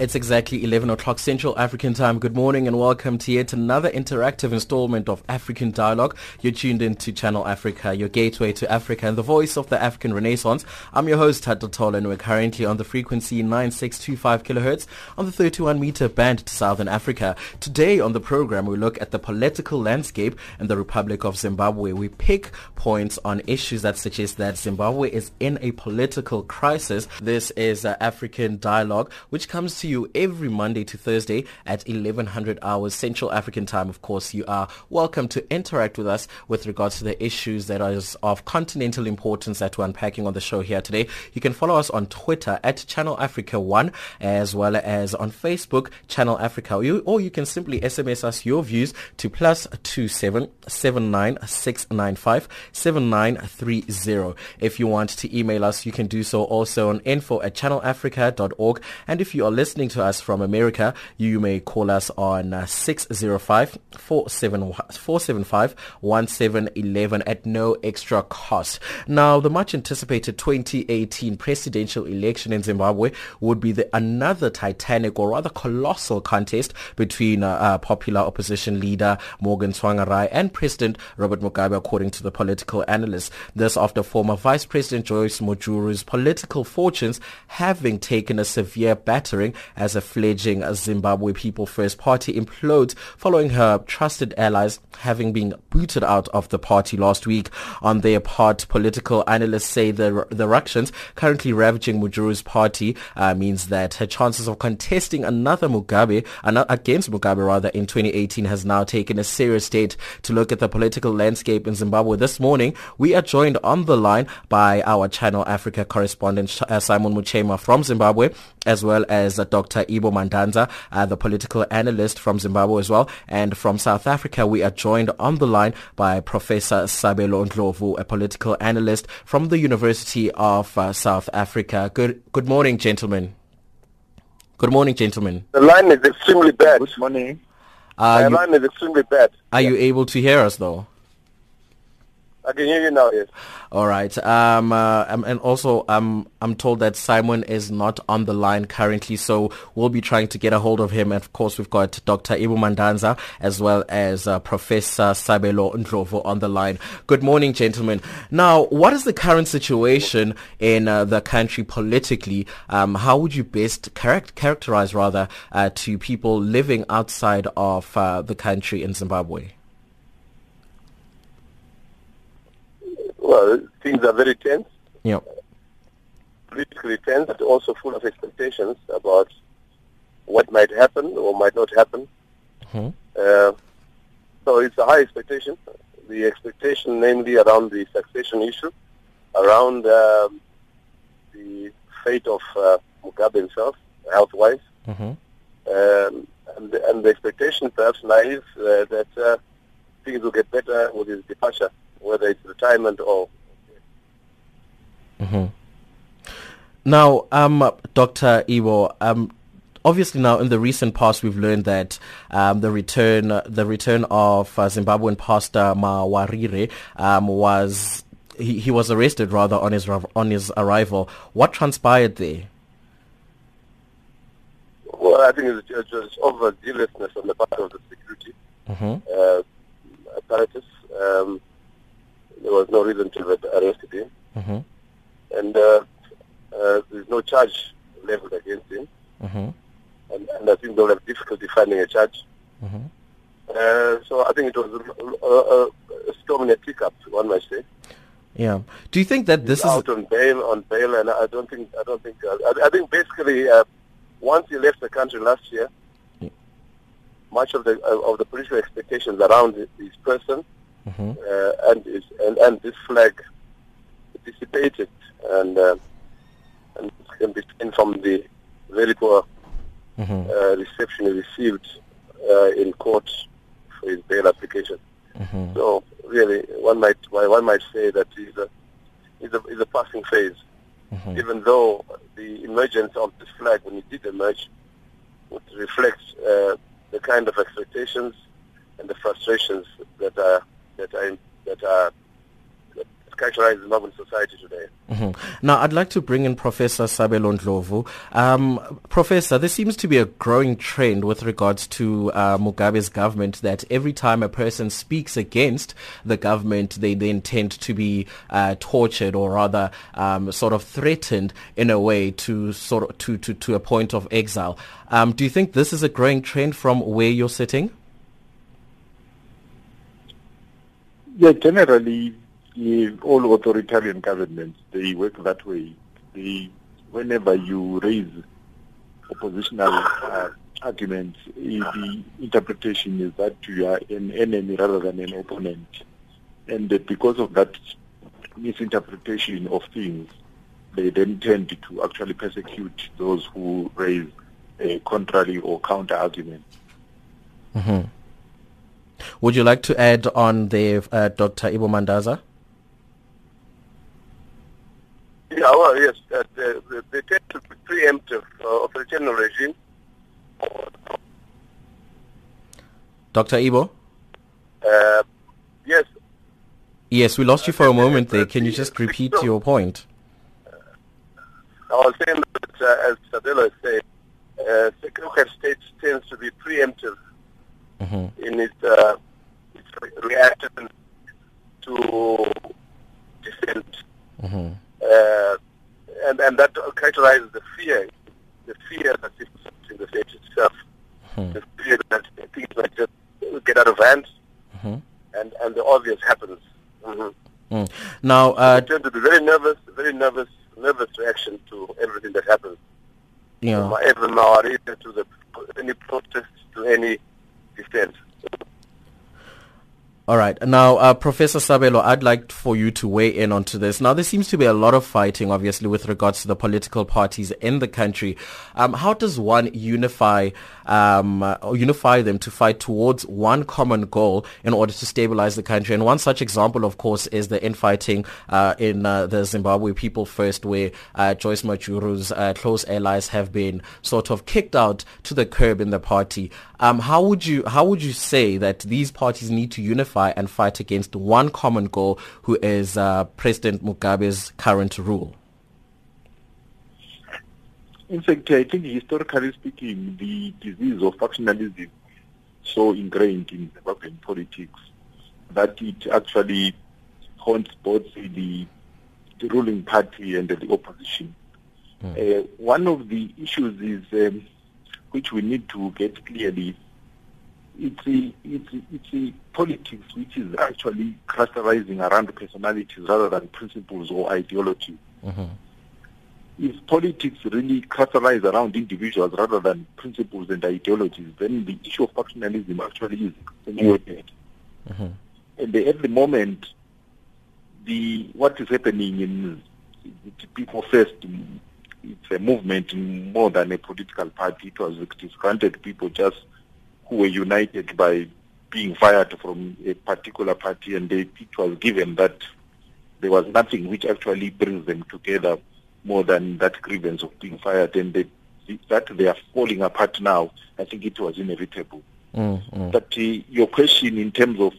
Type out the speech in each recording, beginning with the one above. It's exactly 11 o'clock Central African Time. Good morning and welcome to yet another interactive installment of African Dialogue. You're tuned in to Channel Africa, your gateway to Africa and the voice of the African Renaissance. I'm your host, Tadatol, and we're currently on the frequency 9625 kHz on the 31-meter band to Southern Africa. Today on the program, we look at the political landscape in the Republic of Zimbabwe. We pick points on issues that suggest that Zimbabwe is in a political crisis. This is African Dialogue, which comes to you every Monday to Thursday at 1100 hours Central African Time. Of course, you are welcome to interact with us with regards to the issues that are of continental importance that we're unpacking on the show here today. You can follow us on Twitter at Channel Africa 1, as well as on Facebook, Channel Africa, or you can simply SMS us your views to +27 797 695 7930. If you want to email us, you can do so also on info@channelafrica.org, and if you are listening to us from America, you may call us on 605-475-1711 at no extra cost. Now, the much anticipated 2018 presidential election in Zimbabwe would be another titanic, or rather colossal, contest between popular opposition leader Morgan Tsvangirai and President Robert Mugabe, according to the political analysts. This after former Vice President Joyce Mujuru's political fortunes having taken a severe battering as a fledgling Zimbabwe People First Party implodes following her trusted allies having been booted out of the party last week. On their part, political analysts say the ructions currently ravaging Mujuru's party means that her chances of contesting against Mugabe in 2018 has now taken a serious date. To look at the political landscape in Zimbabwe this morning, we are joined on the line by our Channel Africa correspondent Simon Muchema from Zimbabwe, as well as Dr. Ibbo Mandaza, the political analyst from Zimbabwe as well. And from South Africa, we are joined on the line by Professor Sabelo Ndlovu, a political analyst from the University of South Africa. Good morning, gentlemen. Good morning, gentlemen. The line is extremely bad. Good morning. The line is extremely bad. Are you able to hear us, though? I can hear you now, yes. All right. And also, I'm told that Simon is not on the line currently, so we'll be trying to get a hold of him. And, of course, we've got Dr. Ibbo Mandaza as well as Professor Sabelo Ndlovu on the line. Good morning, gentlemen. Now, what is the current situation in the country politically? How would you best characterize to people living outside of the country in Zimbabwe? Well, things are very tense, yeah. Politically tense, but also full of expectations about what might happen or might not happen. Mm-hmm. So it's a high expectation. The expectation, namely around the succession issue, around the fate of Mugabe himself, health-wise, mm-hmm. and the expectation, perhaps naive, that things will get better with his departure, whether it's retirement or... Mm-hmm. Now, Dr. Ibbo, obviously now in the recent past we've learned that the return of Zimbabwean Pastor Mawarire was... He was arrested, rather, on his arrival. What transpired there? Well, I think it was just over zealousness on the part of the security apparatus. There was no reason to arrest him. Mm-hmm. And there's no charge leveled against him. Mm-hmm. And I think they'll have difficulty finding a charge. Mm-hmm. So I think it was a storm in a teacup, one might say. Yeah. Do you think that this is out on bail, and I think basically once he left the country last year, much of the political expectations around his person, mm-hmm. And this flag dissipated, and it can be seen from the very poor mm-hmm. Reception he received in court for his bail application. Mm-hmm. So really, one might say that he's a passing phase. Mm-hmm. Even though the emergence of this flag, when it did emerge, would reflect the kind of expectations and the frustrations that characterize Zimbabwean society today. Mm-hmm. Now, I'd like to bring in Professor Sabelo Ndlovu. Professor, there seems to be a growing trend with regards to Mugabe's government that every time a person speaks against the government, they then tend to be tortured, or rather sort of threatened in a way to a point of exile. Do you think this is a growing trend from where you're sitting? Yeah, generally, all authoritarian governments, they work that way. Whenever you raise oppositional arguments, the interpretation is that you are an enemy rather than an opponent. And because of that misinterpretation of things, they then tend to actually persecute those who raise a contrary or counter argument. Mm-hmm. Would you like to add on there, Dr. Ibbo Mandaza? Yeah, well, yes. They tend to be preemptive of the general regime. Dr. Ibbo? Yes. Yes, we lost you for a moment there. Can you just repeat your point? I was saying that, as Sabelo said, the Kruger state tends to be preemptive. Mm-hmm. In its reaction to dissent, mm-hmm. and that characterizes the fear that is in the state itself, mm-hmm. the fear that things might just get out of hand, mm-hmm. and the obvious happens. Mm-hmm. Mm. Now, it tends to be very nervous reaction to everything that happens. Yeah, even Mawarire, to any protest, to any. All right. Now, Professor Sabelo, I'd like for you to weigh in onto this. Now, there seems to be a lot of fighting, obviously, with regards to the political parties in the country. How does one unify them to fight towards one common goal in order to stabilize the country? And one such example, of course, is the infighting in the Zimbabwe People First, where Joyce Mujuru's close allies have been sort of kicked out to the curb in the party. How would you say that these parties need to unify and fight against one common goal, who is President Mugabe's current rule? In fact, I think historically speaking, the disease of factionalism is so ingrained in Zimbabwean politics that it actually haunts both the ruling party and the opposition. Mm. One of the issues is which we need to get clearly. It's a politics which is actually clusterizing around personalities rather than principles or ideology. Mm-hmm. If politics really clusterized around individuals rather than principles and ideologies, then the issue of factionalism actually is extenuated. Mm-hmm. And at the moment, what is happening in the People First, it's a movement more than a political party. It was disgruntled people just who were united by being fired from a particular party, and it was given that there was nothing which actually brings them together more than that grievance of being fired, and that they are falling apart now. I think it was inevitable. Mm-hmm. But your question in terms of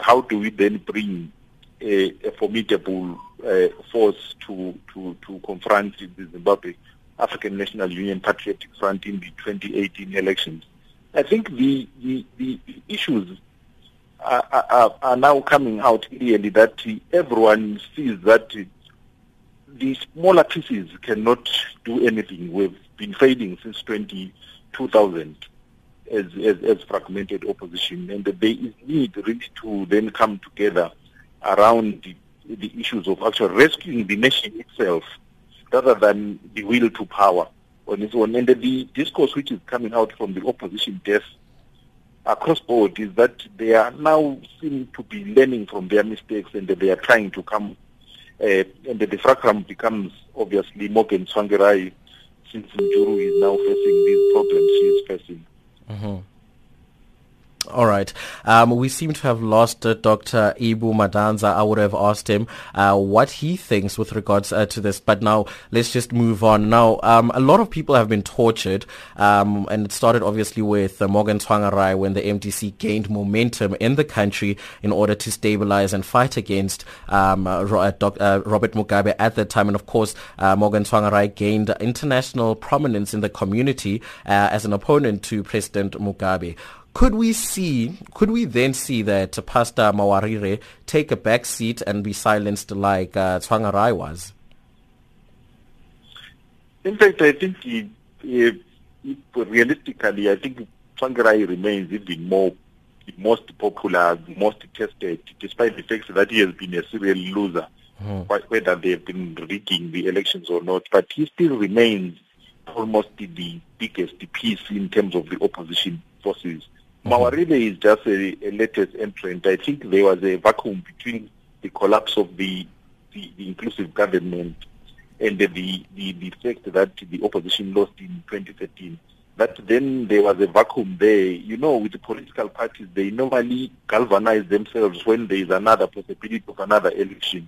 how do we then bring a formidable force to confront the Zimbabwe African National Union Patriotic Front in the 2018 elections. I think the issues are now coming out clearly that everyone sees that the smaller pieces cannot do anything. We've been failing since 2000 as fragmented opposition, and there is need really to then come together around the issues of actually rescuing the nation itself, rather than the will to power on its own. And the discourse which is coming out from the opposition desk across board is that they are now seem to be learning from their mistakes, and that they are trying to come. And the fulcrum becomes obviously Morgan Tsvangirai, since Mujuru is now facing these problems she is facing. Mm-hmm. All right. We seem to have lost Dr. Ibbo Mandaza. I would have asked him what he thinks with regards to this. But now let's just move on. Now, a lot of people have been tortured. And it started obviously with Morgan Tsvangirai when the MDC gained momentum in the country in order to stabilize and fight against Robert Mugabe at that time. And of course, Morgan Tsvangirai gained international prominence in the community as an opponent to President Mugabe. Could we then see that Pastor Mawarire take a back seat and be silenced like Tsvangirai was? In fact, I think realistically, I think Tsvangirai remains even more the most popular, the most tested, despite the fact that he has been a serial loser, whether they have been rigging the elections or not. But he still remains almost the biggest piece in terms of the opposition forces. Mawarire is just a latest entrant. I think there was a vacuum between the collapse of the inclusive government and the fact that the opposition lost in 2013. That then there was a vacuum there. You know, with the political parties, they normally galvanize themselves when there is another possibility of another election.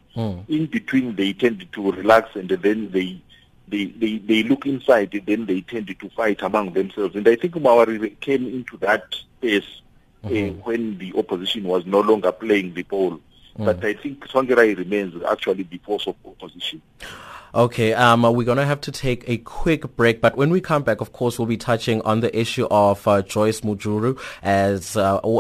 In between, they tend to relax, and then they look inside, and then they tend to fight among themselves. And I think Mawarire came into that space when the opposition was no longer playing the ball. But I think Tsvangirai remains actually the force of opposition. Okay, we're going to have to take a quick break, but when we come back, of course, we'll be touching on the issue of Joyce Mujuru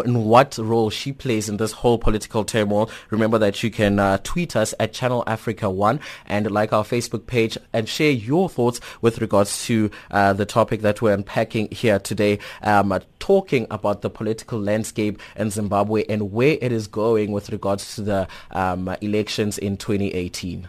in what role she plays in this whole political turmoil. Remember that you can tweet us at Channel Africa 1 and like our Facebook page and share your thoughts with regards to the topic that we're unpacking here today, talking about the political landscape in Zimbabwe and where it is going with regards to the elections in 2018.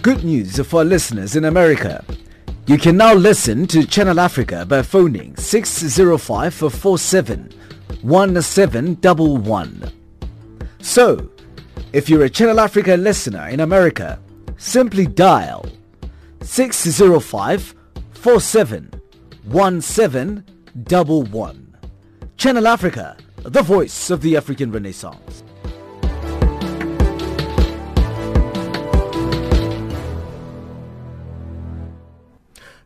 Good news for listeners in America. You can now listen to Channel Africa by phoning 605-47-1711. So, if you're a Channel Africa listener in America, simply dial 605-47-1711. Channel Africa, the voice of the African Renaissance.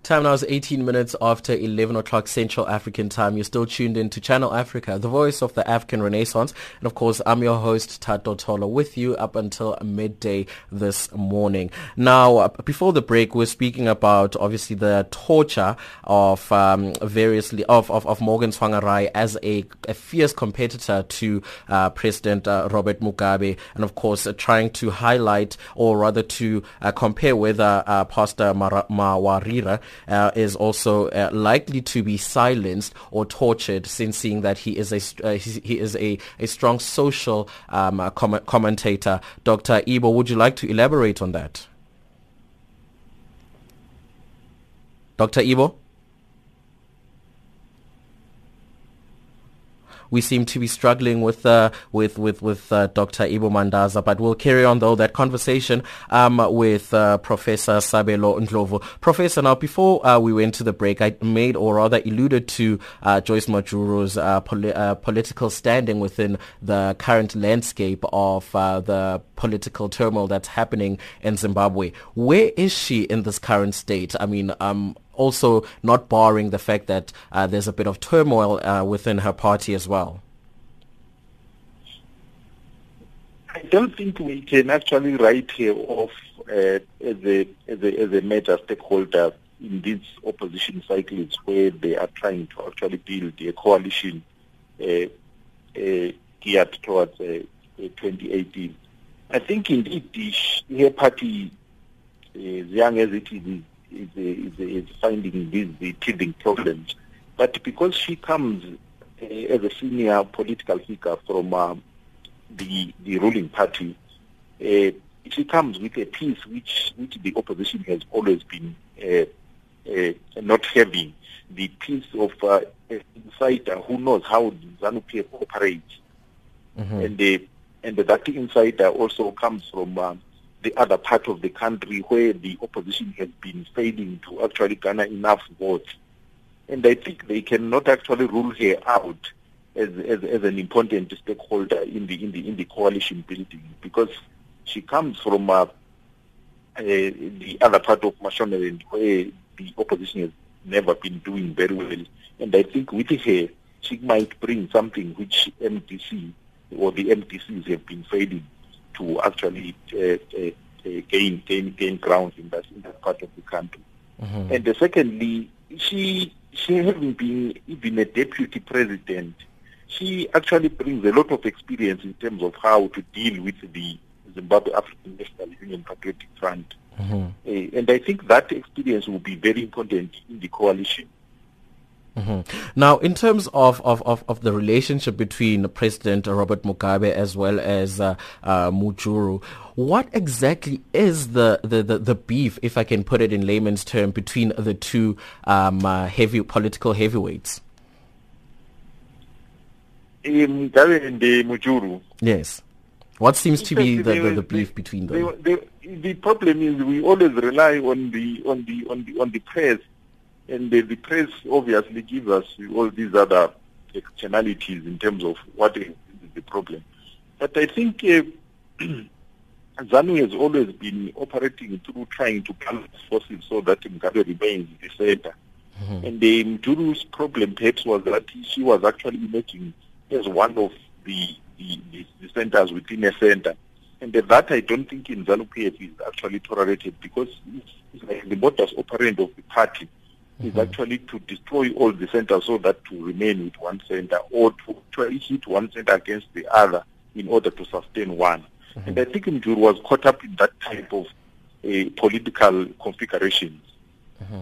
Time now is 18 minutes after 11 o'clock Central African time. You're still tuned in to Channel Africa, the voice of the African Renaissance. And of course, I'm your host, Tadatol, with you up until midday this morning. Now, before the break, we're speaking about, obviously, the torture of various of Morgan Tsvangirai as a fierce competitor to President Robert Mugabe. And of course, trying to highlight, or rather to compare whether Pastor Mawarire is also likely to be silenced or tortured, since seeing that he is a strong social commentator. Dr. Ibbo, would you like to elaborate on that? Dr. Ibbo? We seem to be struggling with Dr. Ibbo Mandaza, but we'll carry on, though, that conversation with Professor Sabelo Ndlovu. Professor, now, before we went to the break, I made, or rather alluded to, Joyce Mujuru's political standing within the current landscape of the political turmoil that's happening in Zimbabwe. Where is she in this current state? I mean, also not barring the fact that there's a bit of turmoil within her party as well. I don't think we can actually write her off as a major stakeholder in these opposition cycles where they are trying to actually build a coalition geared towards 2018. I think indeed the Share Party, young as it is finding these teething problems, but because she comes as a senior political figure from the ruling party, she comes with a piece which the opposition has always been not having, the piece of an insider who knows how ZANU-PF operates. Mm-hmm. And that insider also comes from the other part of the country where the opposition has been failing to actually garner enough votes. And I think they cannot actually rule her out as an important stakeholder in the coalition building, because she comes from the other part of Mashonaland where the opposition has never been doing very well. And I think with her, she might bring something which MTC or the MTCs have been failing to actually gain ground in that part of the country. Mm-hmm. And secondly, she having been even a deputy president, she actually brings a lot of experience in terms of how to deal with the Zimbabwe African National Union Patriotic Front. Mm-hmm. And I think that experience will be very important in the coalition. Mm-hmm. Now, in terms of the relationship between President Robert Mugabe as well as Mujuru, what exactly is the beef, if I can put it in layman's term, between the two political heavyweights? Mugabe and Mujuru. Yes. What seems to be the beef between them? The problem is we always rely on the press. And the press obviously gives us all these other externalities in terms of what is the problem. But I think ZANU has always been operating through trying to balance forces so that Mugabe remains the center. Mm-hmm. And Mujuru's problem perhaps was that she was actually emerging as one of the centers within a center. And that I don't think in ZANU-PF is actually tolerated, because it's like the modus operandi of the party. Mm-hmm. Is actually to destroy all the centers so that to remain with one center, or to try hit one center against the other in order to sustain one. Mm-hmm. And I think Mujuru was caught up in that type of political configurations. Mm-hmm.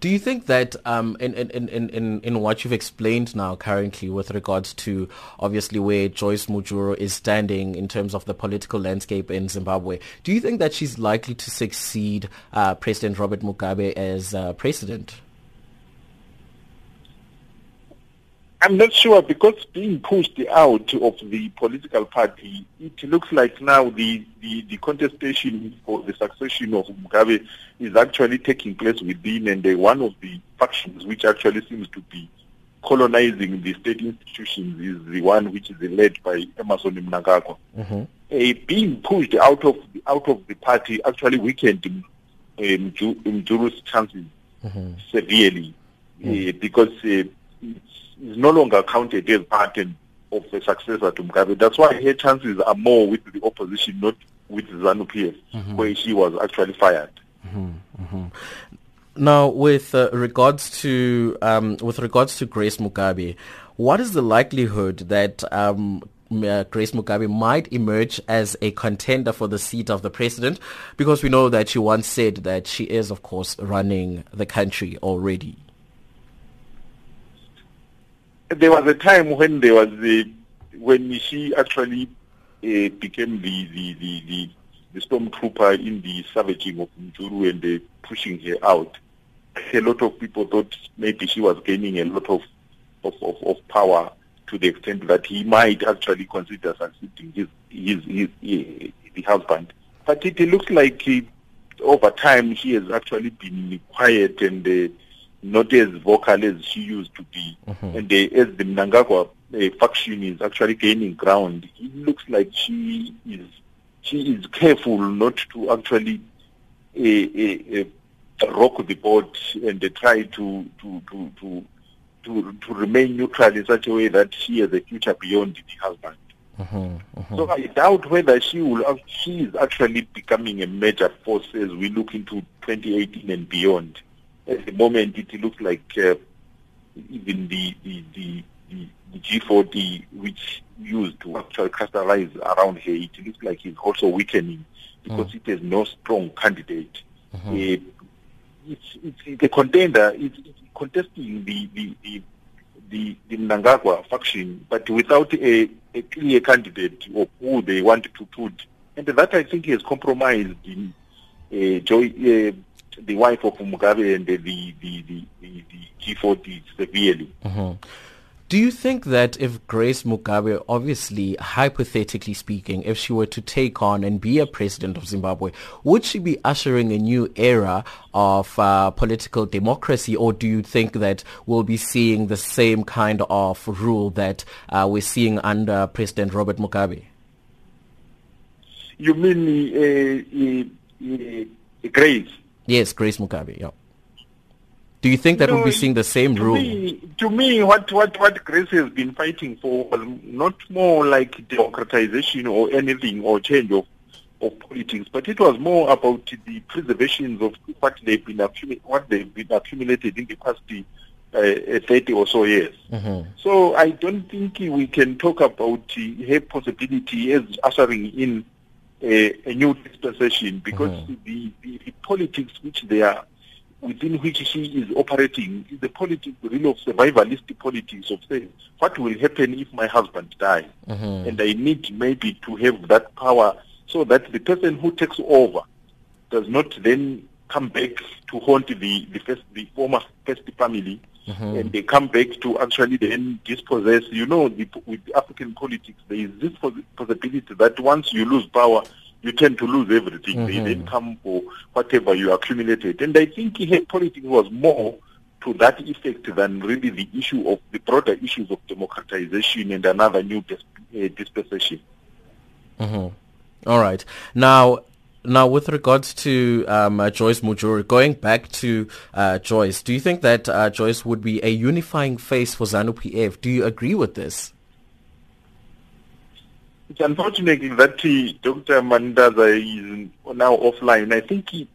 Do you think that in what you've explained now currently with regards to obviously where Joyce Mujuru is standing in terms of the political landscape in Zimbabwe, do you think that she's likely to succeed President Robert Mugabe as president? I'm not sure, because being pushed out of the political party, it looks like now the contestation for the succession of Mugabe is actually taking place within, and one of the factions which actually seems to be colonizing the state institutions is the one which is led by Emerson Mnangagwa. Mm-hmm. Being pushed out of the party actually weakened Mujuru's chances severely, because is no longer counted as part of the successor to Mugabe. That's why her chances are more with the opposition, not with ZANU-PF, where she was actually fired. Mm-hmm. Mm-hmm. Now, with regards to Grace Mugabe, what is the likelihood that Grace Mugabe might emerge as a contender for the seat of the president? Because we know that she once said that she is, of course, running the country already. There was a time when she actually became the stormtrooper in the savaging of Mujuru and pushing her out. A lot of people thought maybe she was gaining a lot of power to the extent that he might actually consider succeeding his husband. But it looks like over time she has actually been quiet and not as vocal as she used to be. Mm-hmm. And as the Mnangagwa faction is actually gaining ground, it looks like she is careful not to actually rock the boat and try to remain neutral in such a way that she has a future beyond the husband. Mm-hmm. Mm-hmm. So I doubt whether she is actually becoming a major force as we look into 2018 and beyond. At the moment, it looks like even the the G40, which used to actually crystallize around here, it looks like it's also weakening because it has no strong candidate. It's the contender, it's contesting the Mnangagwa faction, but without a clear candidate of who they want to put. And that, I think, has compromised the wife of Mugabe and the G40 severely. Do you think that if Grace Mugabe, obviously, hypothetically speaking, if she were to take on and be a president of Zimbabwe, would she be ushering a new era of political democracy, or do you think that we'll be seeing the same kind of rule that we're seeing under President Robert Mugabe? You mean Grace? Yes, Grace Mugabe, yeah. Do you think that we'll be seeing the same rule? To me, what Grace has been fighting for was not more like democratization or anything or change of politics, but it was more about the preservation of what they've been accumulated in the past 30 or so years. So I don't think we can talk about her possibility as ushering in a new dispensation, because the politics which they are within which she is operating is the politics, the real survivalist politics of saying, what will happen if my husband dies? And I need maybe to have that power so that the person who takes over does not then come back to haunt the former first family, and they come back to actually then dispossess. You know, with the African politics, there is this possibility that once you lose power, you tend to lose everything. They then come for whatever you accumulated. And I think her politics was more to that effect than really the issue of the broader issues of democratization and another new dispensation. All right. Now, with regards to Joyce Mujuru, going back to Joyce, do you think that Joyce would be a unifying face for ZANU-PF? Do you agree with this? It's unfortunate that Dr. Mandaza is now offline. I think he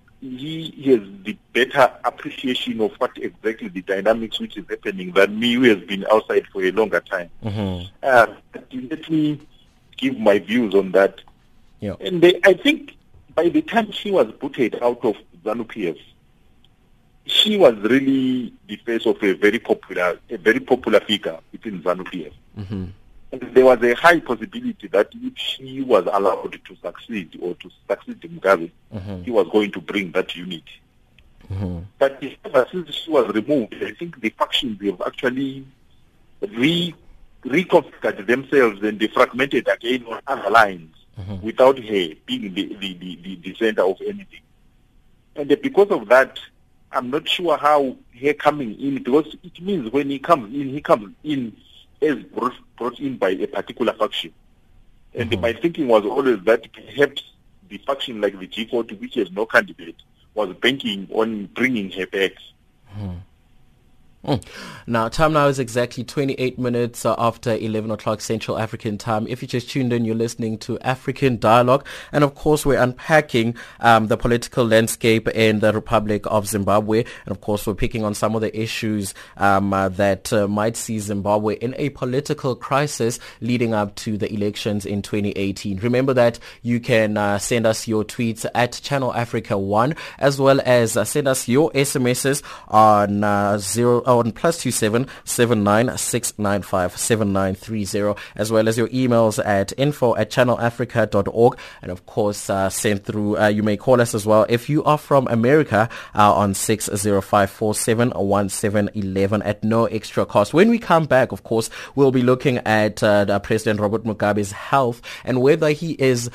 has the better appreciation of what exactly the dynamics which is happening than me, who has been outside for a longer time. Let me give my views on that. And I think by the time she was booted out of ZANU-PF, she was really the face of a very popular figure within ZANU-PF. And there was a high possibility that if she was allowed to succeed or to succeed Mugabe, he was going to bring that unity. But ever since she was removed, I think the factions have actually reconfigured themselves and they fragmented again on other lines without her being the center of anything. And because of that, I'm not sure how her coming in, because it means when he comes in as brought in by a particular faction. And my thinking was always that perhaps the faction like the G40, which has no candidate, was banking on bringing her back. Now, time now is exactly 28 minutes after 11 o'clock Central African time. If you just tuned in, you're listening to African Dialogue. And of course, we're unpacking the political landscape in the Republic of Zimbabwe. And of course, we're picking on some of the issues that might see Zimbabwe in a political crisis leading up to the elections in 2018. Remember that you can send us your tweets at Channel Africa 1, as well as send us your SMSs on on +27 79695 7930, as well as your emails at info@channelafrica.org. And of course, send through, you may call us as well if you are from America on 605471711 at no extra cost. When we come back, of course, we'll be looking at President Robert Mugabe's health and whether he is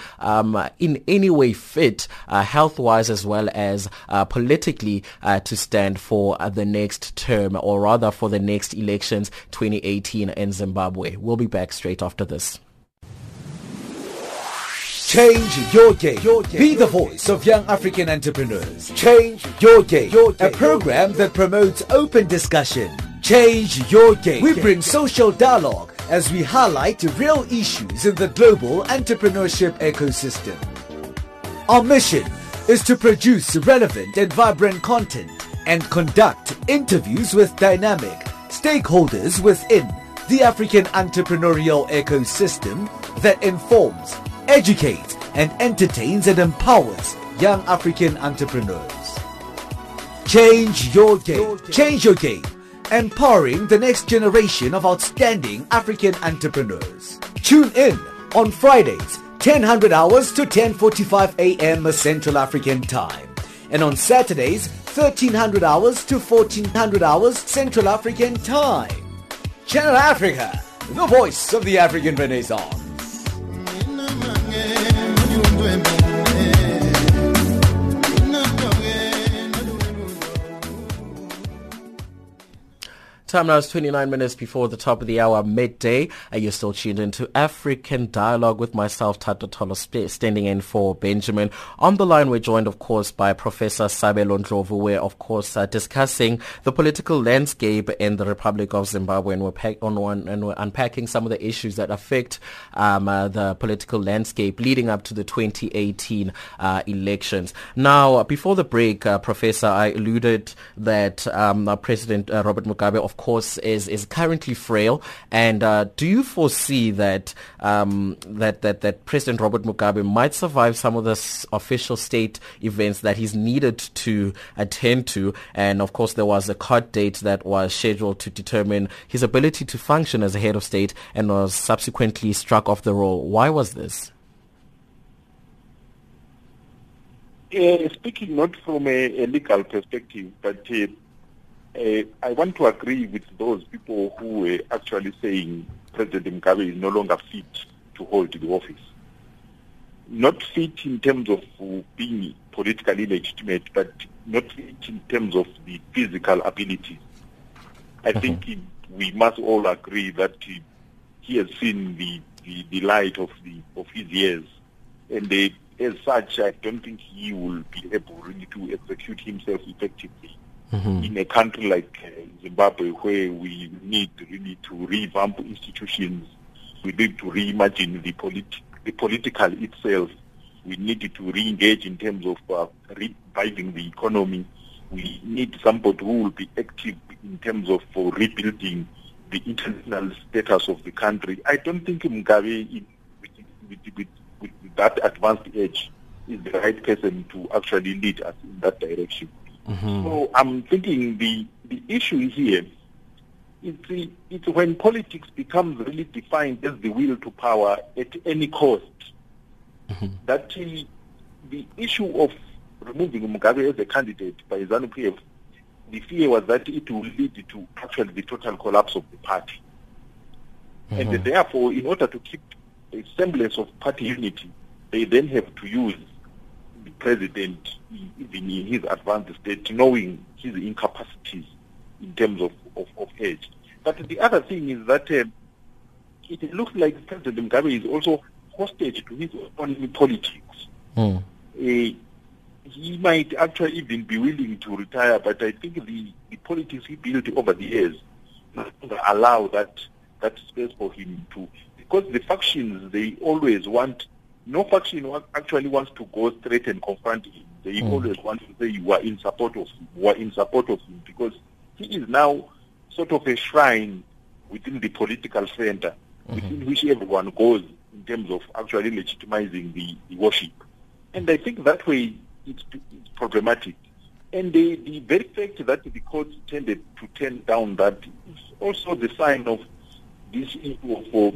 in any way fit health-wise as well as politically to stand for the next term, or rather for the next elections, 2018 in Zimbabwe. We'll be back straight after this. Change your game. Be the voice of young African entrepreneurs. Change your game. A program that promotes open discussion. Change your game. We bring social dialogue as we highlight real issues in the global entrepreneurship ecosystem. Our mission is to produce relevant and vibrant content and conduct interviews with dynamic stakeholders within the African entrepreneurial ecosystem that informs, educates, and entertains and empowers young African entrepreneurs. Change your game. Change your game. Empowering the next generation of outstanding African entrepreneurs. Tune in on Fridays, 10:00 hours to 10:45 a.m. Central African Time. And on Saturdays, 13:00 hours to 14:00 hours Central African Time. Channel Africa, the voice of the African Renaissance. Time now is 29 minutes before the top of the hour, midday, and you're still tuned into African Dialogue with myself, Tadatol, standing in for Benjamin. On the line, we're joined, of course, by Professor Sabelo Ndlovu. We're, of course, discussing the political landscape in the Republic of Zimbabwe, and we're unpacking some of the issues that affect the political landscape leading up to the 2018 elections. Now, before the break, Professor, I alluded that President Robert Mugabe, of course, is currently frail, and do you foresee that that President Robert Mugabe might survive some of the official state events that he's needed to attend to? And of course, there was a court date that was scheduled to determine his ability to function as a head of state, and was subsequently struck off the roll. Why was this? Speaking not from a legal perspective, but I want to agree with those people who were actually saying President Mugabe is no longer fit to hold the office. Not fit in terms of being politically legitimate, but not fit in terms of the physical abilities. I think we must all agree that he has seen the light of his years, and as such, I don't think he will be able really to execute himself effectively. Mm-hmm. In a country like Zimbabwe, where we need really to revamp institutions, we need to reimagine the political itself, we need to re-engage in terms of reviving the economy, we need somebody who will be active in terms of rebuilding the international status of the country. I don't think Mugabe, with that advanced age, is the right person to actually lead us in that direction. Mm-hmm. So I'm thinking the issue here is it's when politics becomes really defined as the will to power at any cost, that the issue of removing Mugabe as a candidate by ZANU-PF, the fear was that it will lead to actually the total collapse of the party. Mm-hmm. And therefore, in order to keep a semblance of party unity, they then have to use the president, even in his advanced state, knowing his incapacities in terms of age. But the other thing is that it looks like President Mugabe is also hostage to his own politics. He might actually even be willing to retire, but I think the politics he built over the years allow that space for him to, because the factions, they always want. No faction actually wants to go straight and confront him. They always want to say you are in support of him, you are in support of him, because he is now sort of a shrine within the political center, within which everyone goes in terms of actually legitimizing the worship. And I think that way it's problematic. And the very fact that the courts tended to turn down that is also the sign of this issue of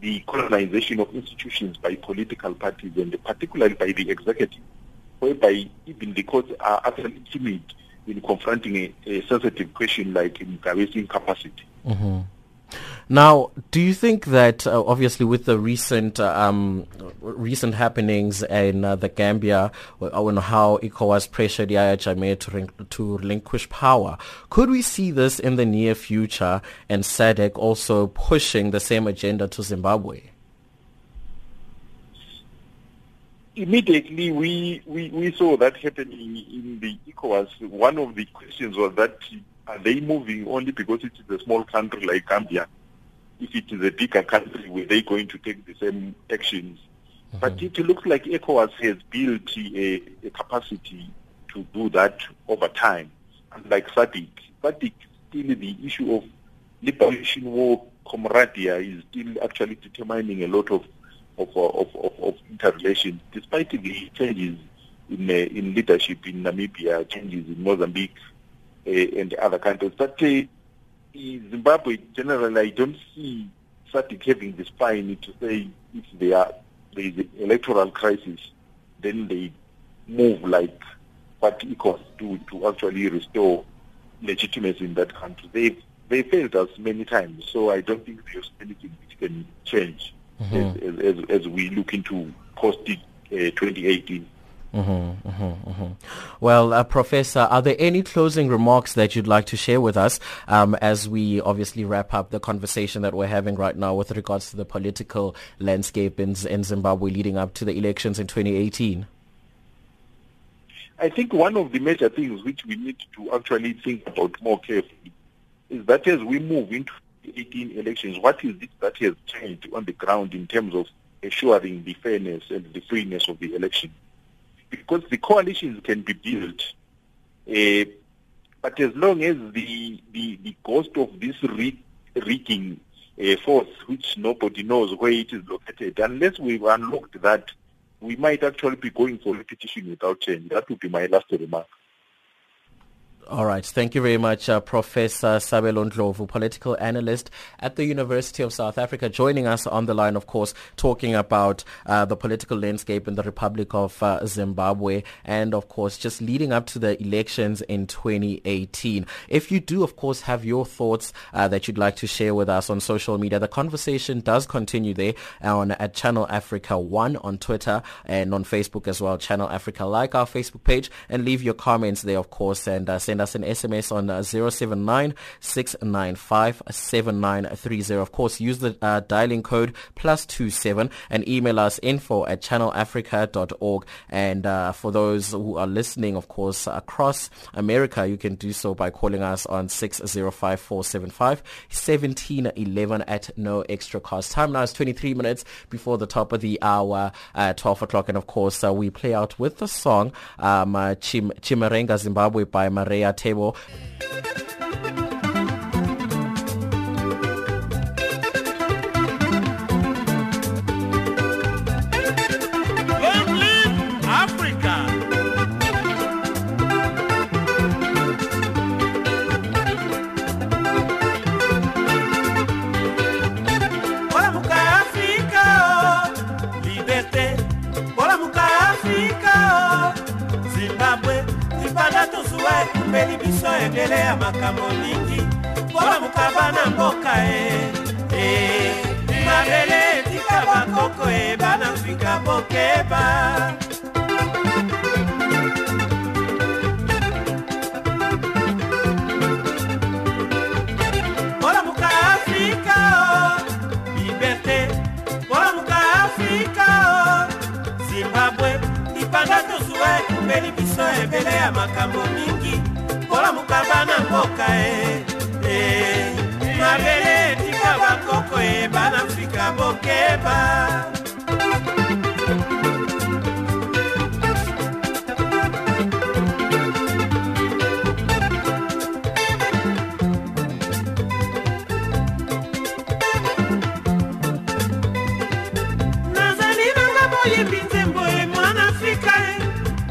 the colonization of institutions by political parties, and particularly by the executive, whereby even the courts are utterly timid in confronting a sensitive question like Mugabe's incapacity. Mm-hmm. Now, do you think that, obviously, with the recent happenings in the Gambia, on how ECOWAS pressured Yahya Jammeh to relinquish power, could we see this in the near future, and SADC also pushing the same agenda to Zimbabwe? Immediately, we saw that happening in the ECOWAS. One of the questions was that, are they moving only because it is a small country like Gambia? If it is a bigger country, were they going to take the same actions? Mm-hmm. But it looks like ECOWAS has built a capacity to do that over time, unlike SADC. SADC, still the issue of Liberation War camaraderie is still actually determining a lot of interrelations, despite the changes in leadership in Namibia, changes in Mozambique and other countries. But in Zimbabwe, generally, I don't see SADC having the spine to say if there is an electoral crisis, then they move like what ECOWAS do to actually restore legitimacy in that country. They failed us many times, so I don't think there's anything which can change as we look into post-2018. Well, Professor, are there any closing remarks that you'd like to share with us as we obviously wrap up the conversation that we're having right now with regards to the political landscape in Zimbabwe leading up to the elections in 2018? I think one of the major things which we need to actually think about more carefully is that as we move into the 2018 elections, what is it that has changed on the ground in terms of ensuring the fairness and the freeness of the election? Because the coalitions can be built, but as long as the cost of this rigging force, which nobody knows where it is located, unless we've unlocked that, we might actually be going for repetition without change. That would be my last remark. All right. Thank you very much, Professor Sabelo Ndlovu, political analyst at the University of South Africa, joining us on the line, of course, talking about the political landscape in the Republic of Zimbabwe and, of course, just leading up to the elections in 2018. If you do, of course, have your thoughts that you'd like to share with us on social media, the conversation does continue there at Channel Africa 1 on Twitter and on Facebook as well, Channel Africa. Like our Facebook page and leave your comments there, of course, and send us an SMS on 079-695-7930. Of course, use the dialing code +27 and email us info@channelafrica.org. And for those who are listening, of course, across America, you can do so by calling us on 605-475-1711 at no extra cost. Time now is 23 minutes before the top of the hour, 12 o'clock. And of course, we play out with the song Chimarenga Zimbabwe by Maria Tebo. Kupeli biso endelea makambo mingi Kola mukabana mboka Marele tika bakoko Bana mfika bokeba Kola muka Afrika Liberté Kola muka Afrika Zimbabwe Nipanda tosue kupeli biso endelea makambo mingi Kola mukabana mboka Mabele tika bakoko Bana mfika bokeba Nazali nanga boye binze mboye Mwana Afrika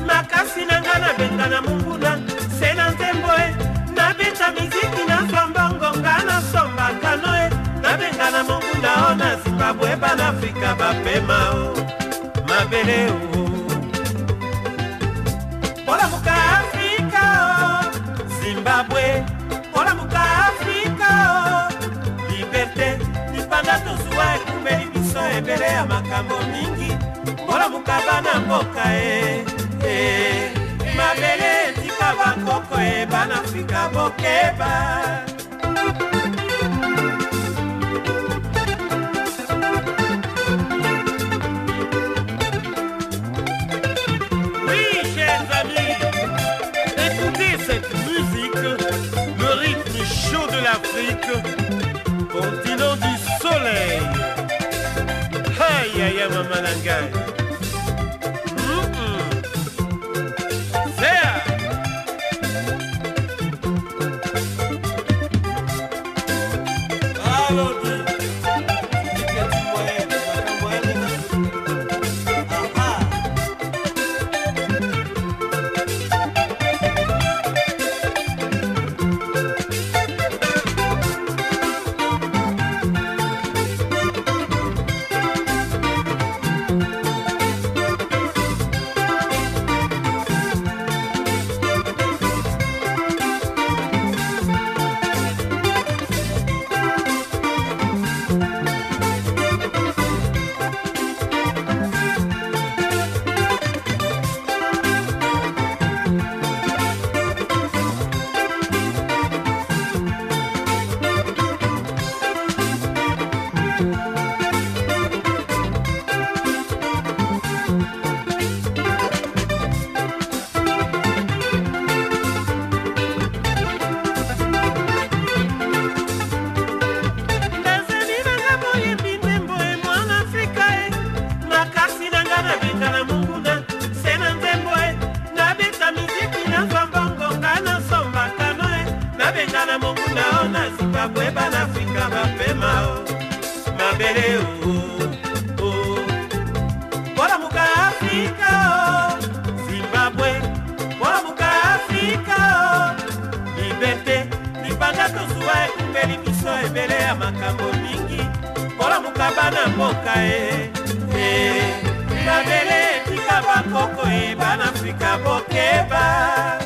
Makasi nanga na bengana mungu na Na Zimbabwe bana Afrika bapema o Mabele o Bola muka Afrika o Zimbabwe Bola muka Afrika o Liberté Nipanda tozua ekumeli biso ebele ya makambo mingi Bola muka bana mboka Mabele tika bakoko bana Afrika bokeba Continent du soleil. Aïe aïe aïe maman Nangai. Zéa. Zimbabwe banafika bapema mabele o bora muka Afrika Zimbabwe bora muka Afrika libete libanda tuswae kumbeli tusoe bele ya makambo mingi bora muka bana mboka mabele tikaba koko banafika bokeba.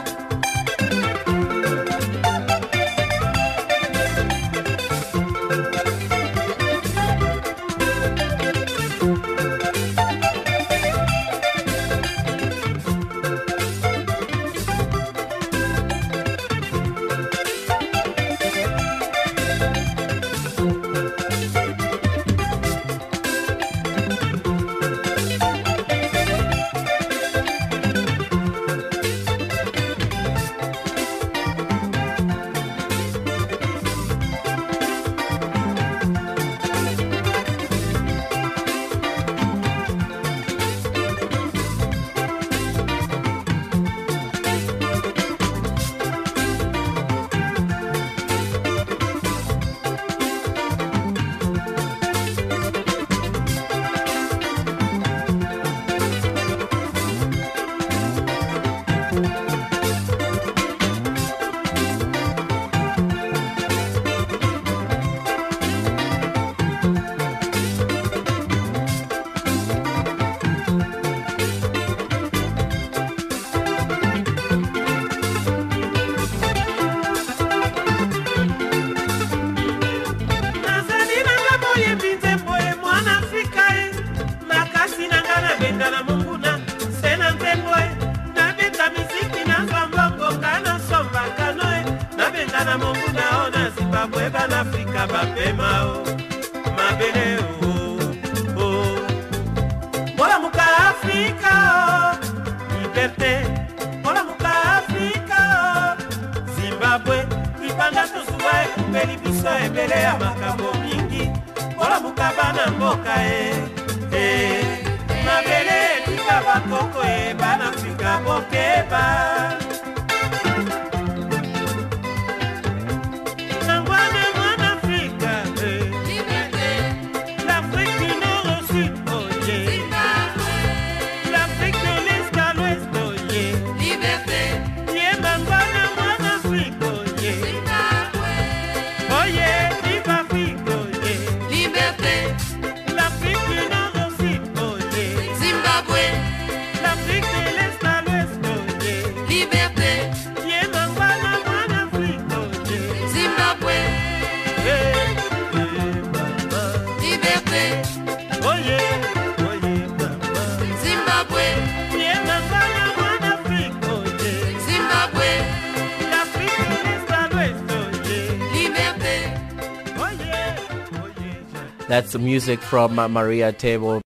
That's the music from Maria Tebo.